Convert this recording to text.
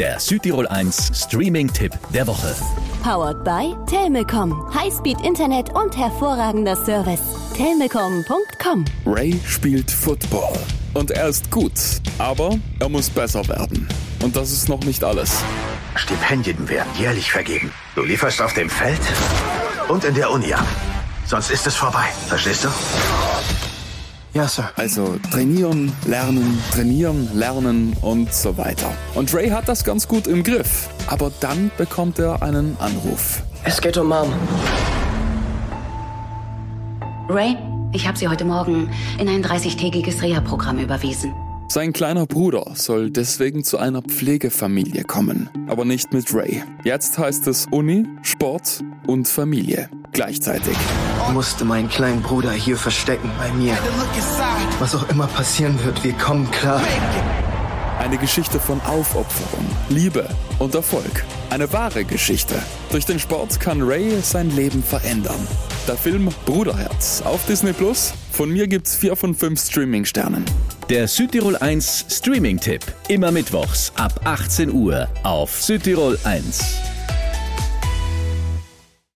Der Südtirol 1 Streaming-Tipp der Woche. Powered by Telmecom. Highspeed-Internet und hervorragender Service. Telmecom.com. Ray spielt Football. Und er ist gut, aber er muss besser werden. Und das ist noch nicht alles. Stipendien werden jährlich vergeben. Du lieferst auf dem Feld und in der Uni ab. Sonst ist es vorbei. Verstehst du? Ja, Sir. Also trainieren, lernen und so weiter. Und Ray hat das ganz gut im Griff. Aber dann bekommt er einen Anruf. Es geht um Mom. Ray, ich habe sie heute Morgen in ein 30-tägiges Reha-Programm überwiesen. Sein kleiner Bruder soll deswegen zu einer Pflegefamilie kommen. Aber nicht mit Ray. Jetzt heißt es Uni, Sport und Familie. Gleichzeitig. Ich musste meinen kleinen Bruder hier verstecken bei mir. Was auch immer passieren wird, wir kommen klar. Eine Geschichte von Aufopferung, Liebe und Erfolg. Eine wahre Geschichte. Durch den Sport kann Ray sein Leben verändern. Der Film Bruderherz auf Disney Plus. Von mir gibt's 4 von 5 Streaming-Sternen. Der Südtirol 1 Streaming-Tipp. Immer mittwochs ab 18 Uhr auf Südtirol 1.